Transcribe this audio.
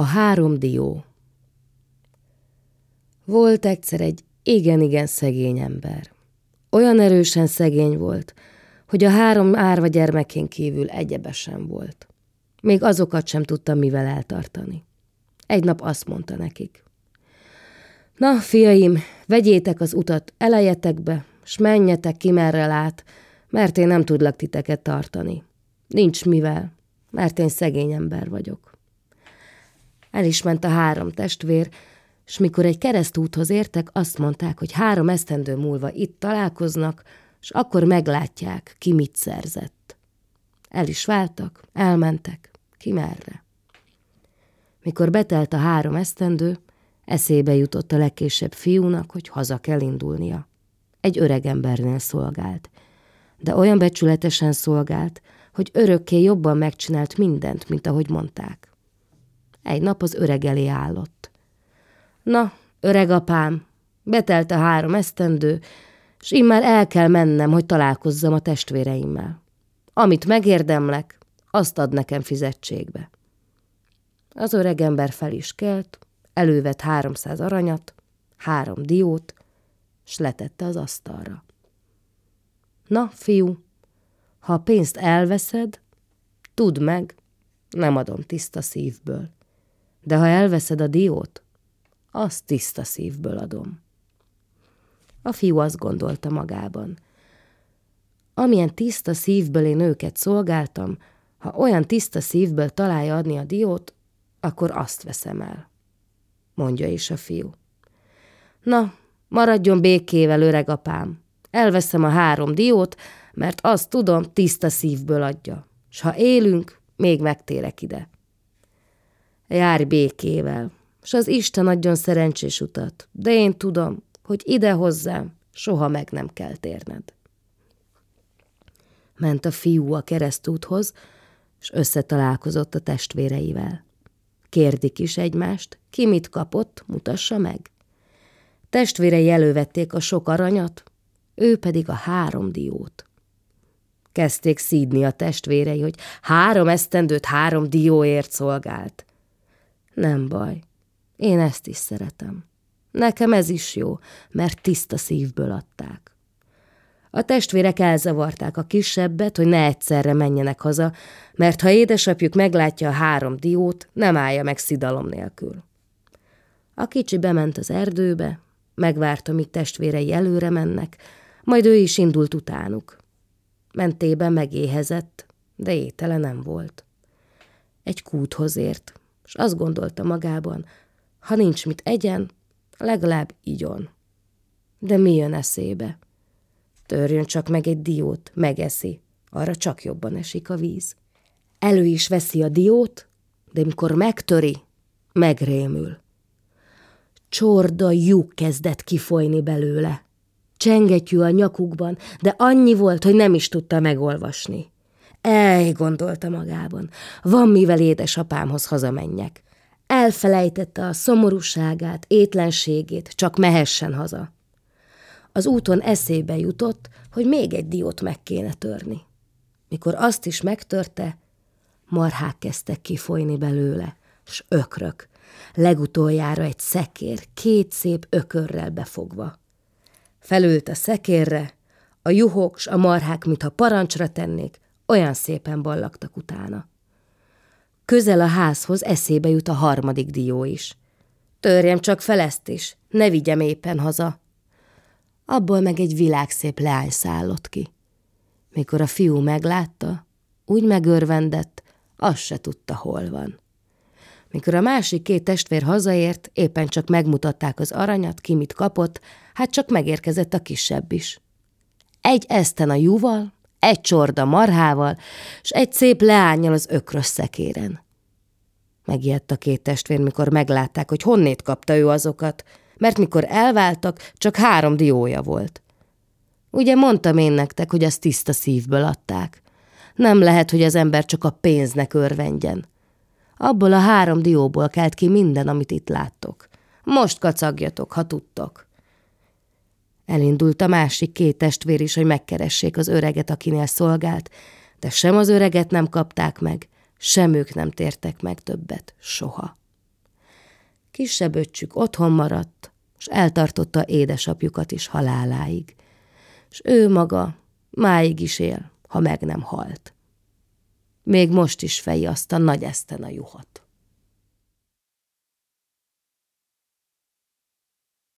A három dió. Volt egyszer egy igen-igen szegény ember. Olyan erősen szegény volt, hogy a három árva gyermekén kívül egyebe sem volt. Még azokat sem tudtam mivel eltartani. Egy nap azt mondta nekik: na, fiaim, vegyétek az utat elejetekbe, s menjetek ki merre lát, mert én nem tudlak titeket tartani. Nincs mivel, mert én szegény ember vagyok. El is ment a három testvér, s mikor egy keresztúthoz értek, azt mondták, hogy 3 esztendő múlva itt találkoznak, s akkor meglátják, ki mit szerzett. El is váltak, elmentek, ki merre. Mikor betelt a 3 esztendő, eszébe jutott a legkésőbb fiúnak, hogy haza kell indulnia. Egy öreg embernél szolgált, de olyan becsületesen szolgált, hogy örökké jobban megcsinált mindent, mint ahogy mondták. Egy nap az öreg elé állott. Na, öreg apám, betelt a 3 esztendő, s immár el kell mennem, hogy találkozzam a testvéreimmel. Amit megérdemlek, azt ad nekem fizetségbe. Az öreg ember fel is kelt, elővett 300 aranyat, 3 diót, s letette az asztalra. Na, fiú, ha a pénzt elveszed, tudd meg, nem adom tiszta szívből. De ha elveszed a diót, azt tiszta szívből adom. A fiú azt gondolta magában: amilyen tiszta szívből én őket szolgáltam, ha olyan tiszta szívből találja adni a diót, akkor azt veszem el. Mondja is a fiú: na, maradjon békével, öreg apám. Elveszem a 3 diót, mert azt tudom, tiszta szívből adja. S ha élünk, még megtérek ide. Járj békével, s az Isten adjon szerencsés utat, de én tudom, hogy ide hozzám soha meg nem kell térned. Ment a fiú a keresztúthoz, s összetalálkozott a testvéreivel. Kérdik is egymást, ki mit kapott, mutassa meg. Testvérei elővették a sok aranyat, ő pedig a 3 diót. Kezdték szídni a testvérei, hogy 3 esztendőt 3 dióért szolgált. Nem baj, én ezt is szeretem. Nekem ez is jó, mert tiszta szívből adták. A testvérek elzavarták a kisebbet, hogy ne egyszerre menjenek haza, mert ha édesapjuk meglátja a 3 diót, nem állja meg szidalom nélkül. A kicsi bement az erdőbe, megvárta, míg testvérei előre mennek, majd ő is indult utánuk. Mentében megéhezett, de étele nem volt. Egy kúthoz ért, és azt gondolta magában, ha nincs mit egyen, legalább igyon. De mi jön eszébe? Törjön csak meg egy diót, megeszi, arra csak jobban esik a víz. Elő is veszi a diót, de amikor megtöri, megrémül. Csorda lyuk kezdett kifolyni belőle. Csengetyű a nyakukban, de annyi volt, hogy nem is tudta megolvasni. Gondolta magában, van mivel édesapámhoz hazamenjek. Elfelejtette a szomorúságát, étlenségét, csak mehessen haza. Az úton eszébe jutott, hogy még egy diót meg kéne törni. Mikor azt is megtörte, marhák kezdtek kifolyni belőle, s ökrök. Legutoljára egy szekér, 2 szép ökörrel befogva. Felült a szekérre, a juhok s a marhák, mintha parancsra tennék, olyan szépen ballagtak utána. Közel a házhoz eszébe jut a 3. dió is. Törjem csak fel ezt is, ne vigyem éppen haza. Abból meg egy világszép leány szállott ki. Mikor a fiú meglátta, úgy megörvendett, azt se tudta, hol van. Mikor a másik 2 testvér hazaért, éppen csak megmutatták az aranyat, ki mit kapott, hát csak megérkezett a kisebb is. 1 eszten a juhval, 1 csorda marhával, s 1 szép leánnyal az ökrös szekéren. Megijedt a 2 testvér, mikor meglátták, hogy honnét kapta ő azokat, mert mikor elváltak, csak 3 diója volt. Ugye mondtam én nektek, hogy azt tiszta szívből adták. Nem lehet, hogy az ember csak a pénznek örvendjen. Abból a 3 dióból kelt ki minden, amit itt láttok. Most kacagjatok, ha tudtok. Elindult a másik 2 testvér is, hogy megkeressék az öreget, akinél szolgált, de sem az öreget nem kapták meg, sem ők nem tértek meg többet, soha. kisebb öccsük otthon maradt, s eltartotta édesapjukat is haláláig, s ő maga máig is él, ha meg nem halt. Még most is feji azt a nagy eszten a juhot.